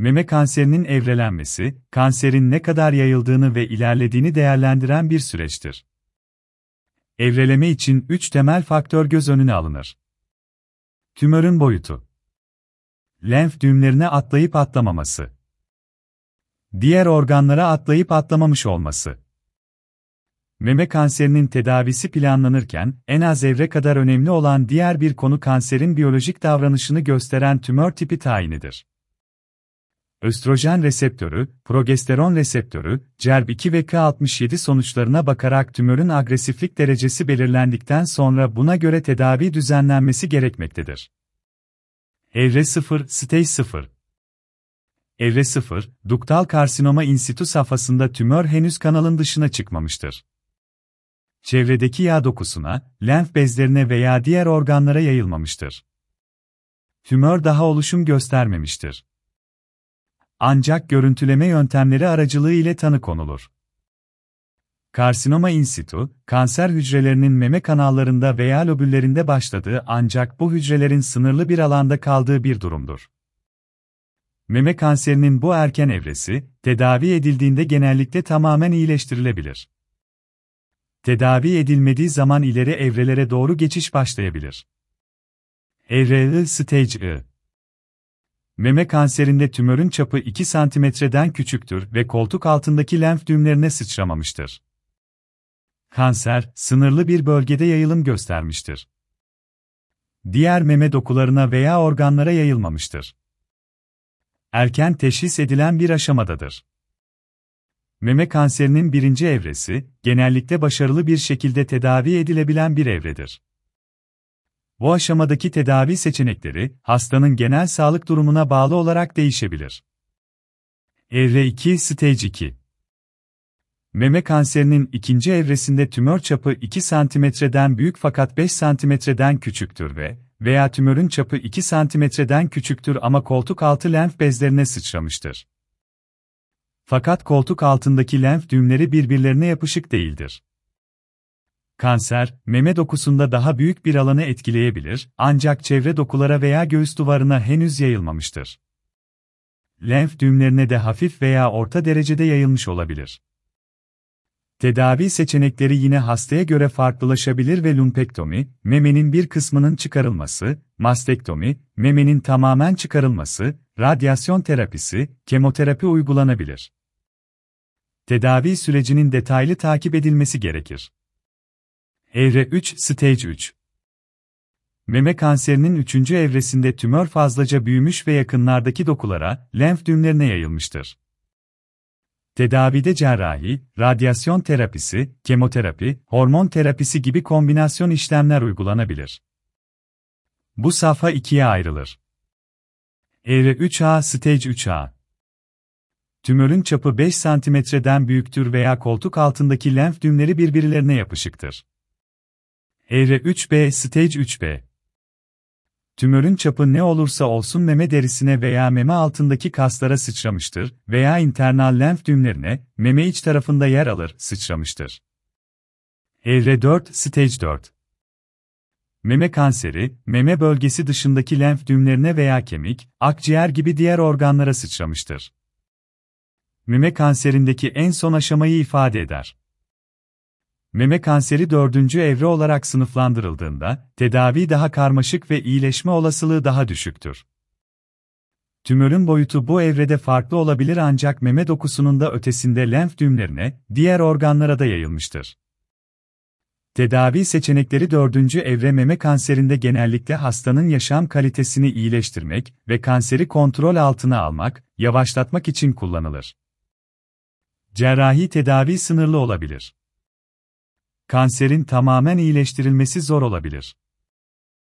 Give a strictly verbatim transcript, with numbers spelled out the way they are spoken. Meme kanserinin evrelenmesi, kanserin ne kadar yayıldığını ve ilerlediğini değerlendiren bir süreçtir. Evreleme için üç temel faktör göz önüne alınır. Tümörün boyutu. Lenf düğümlerine atlayıp atlamaması. Diğer organlara atlayıp atlamamış olması. Meme kanserinin tedavisi planlanırken, en az evre kadar önemli olan diğer bir konu kanserin biyolojik davranışını gösteren tümör tipi tayinidir. Östrojen reseptörü, progesteron reseptörü, C E R B iki ve K altmış yedi sonuçlarına bakarak tümörün agresiflik derecesi belirlendikten sonra buna göre tedavi düzenlenmesi gerekmektedir. Evre sıfır, Stage sıfır. Evre sıfır, duktal karsinoma in situ safhasında tümör henüz kanalın dışına çıkmamıştır. Çevredeki yağ dokusuna, lenf bezlerine veya diğer organlara yayılmamıştır. Tümör daha oluşum göstermemiştir. Ancak görüntüleme yöntemleri aracılığı ile tanı konulur. Karsinoma in situ, kanser hücrelerinin meme kanallarında veya lobüllerinde başladığı ancak bu hücrelerin sınırlı bir alanda kaldığı bir durumdur. Meme kanserinin bu erken evresi, tedavi edildiğinde genellikle tamamen iyileştirilebilir. Tedavi edilmediği zaman ileri evrelere doğru geçiş başlayabilir. Evre I Stage I. Meme kanserinde tümörün çapı iki santimetreden küçüktür ve koltuk altındaki lenf düğümlerine sıçramamıştır. Kanser, sınırlı bir bölgede yayılım göstermiştir. Diğer meme dokularına veya organlara yayılmamıştır. Erken teşhis edilen bir aşamadadır. Meme kanserinin birinci evresi, genellikle başarılı bir şekilde tedavi edilebilen bir evredir. Bu aşamadaki tedavi seçenekleri, hastanın genel sağlık durumuna bağlı olarak değişebilir. Evre iki Stage iki. Meme kanserinin ikinci evresinde tümör çapı iki santimetreden büyük fakat beş santimetreden küçüktür ve veya tümörün çapı iki santimetreden küçüktür ama koltuk altı lenf bezlerine sıçramıştır. Fakat koltuk altındaki lenf düğümleri birbirlerine yapışık değildir. Kanser, meme dokusunda daha büyük bir alanı etkileyebilir, ancak çevre dokulara veya göğüs duvarına henüz yayılmamıştır. Lenf düğümlerine de hafif veya orta derecede yayılmış olabilir. Tedavi seçenekleri yine hastaya göre farklılaşabilir ve lumpektomi, memenin bir kısmının çıkarılması, mastektomi, memenin tamamen çıkarılması, radyasyon terapisi, kemoterapi uygulanabilir. Tedavi sürecinin detaylı takip edilmesi gerekir. Evre üç Stage üç. Meme kanserinin üçüncü evresinde tümör fazlaca büyümüş ve yakınlardaki dokulara, lenf düğümlerine yayılmıştır. Tedavide cerrahi, radyasyon terapisi, kemoterapi, hormon terapisi gibi kombinasyon işlemler uygulanabilir. Bu safha ikiye ayrılır. Evre üç A Stage üç A. Tümörün çapı beş santimetreden büyüktür veya koltuk altındaki lenf düğümleri birbirlerine yapışıktır. Evre üç B Stage üç B. Tümörün çapı ne olursa olsun meme derisine veya meme altındaki kaslara sıçramıştır veya internal lenf düğümlerine, meme iç tarafında yer alır, sıçramıştır. Evre dört Stage dört. Meme kanseri, meme bölgesi dışındaki lenf düğümlerine veya kemik, akciğer gibi diğer organlara sıçramıştır. Meme kanserindeki en son aşamayı ifade eder. Meme kanseri dördüncü evre olarak sınıflandırıldığında, tedavi daha karmaşık ve iyileşme olasılığı daha düşüktür. Tümörün boyutu bu evrede farklı olabilir ancak meme dokusunun da ötesinde lenf düğümlerine, diğer organlara da yayılmıştır. Tedavi seçenekleri dördüncü evre meme kanserinde genellikle hastanın yaşam kalitesini iyileştirmek ve kanseri kontrol altına almak, yavaşlatmak için kullanılır. Cerrahi tedavi sınırlı olabilir. Kanserin tamamen iyileştirilmesi zor olabilir.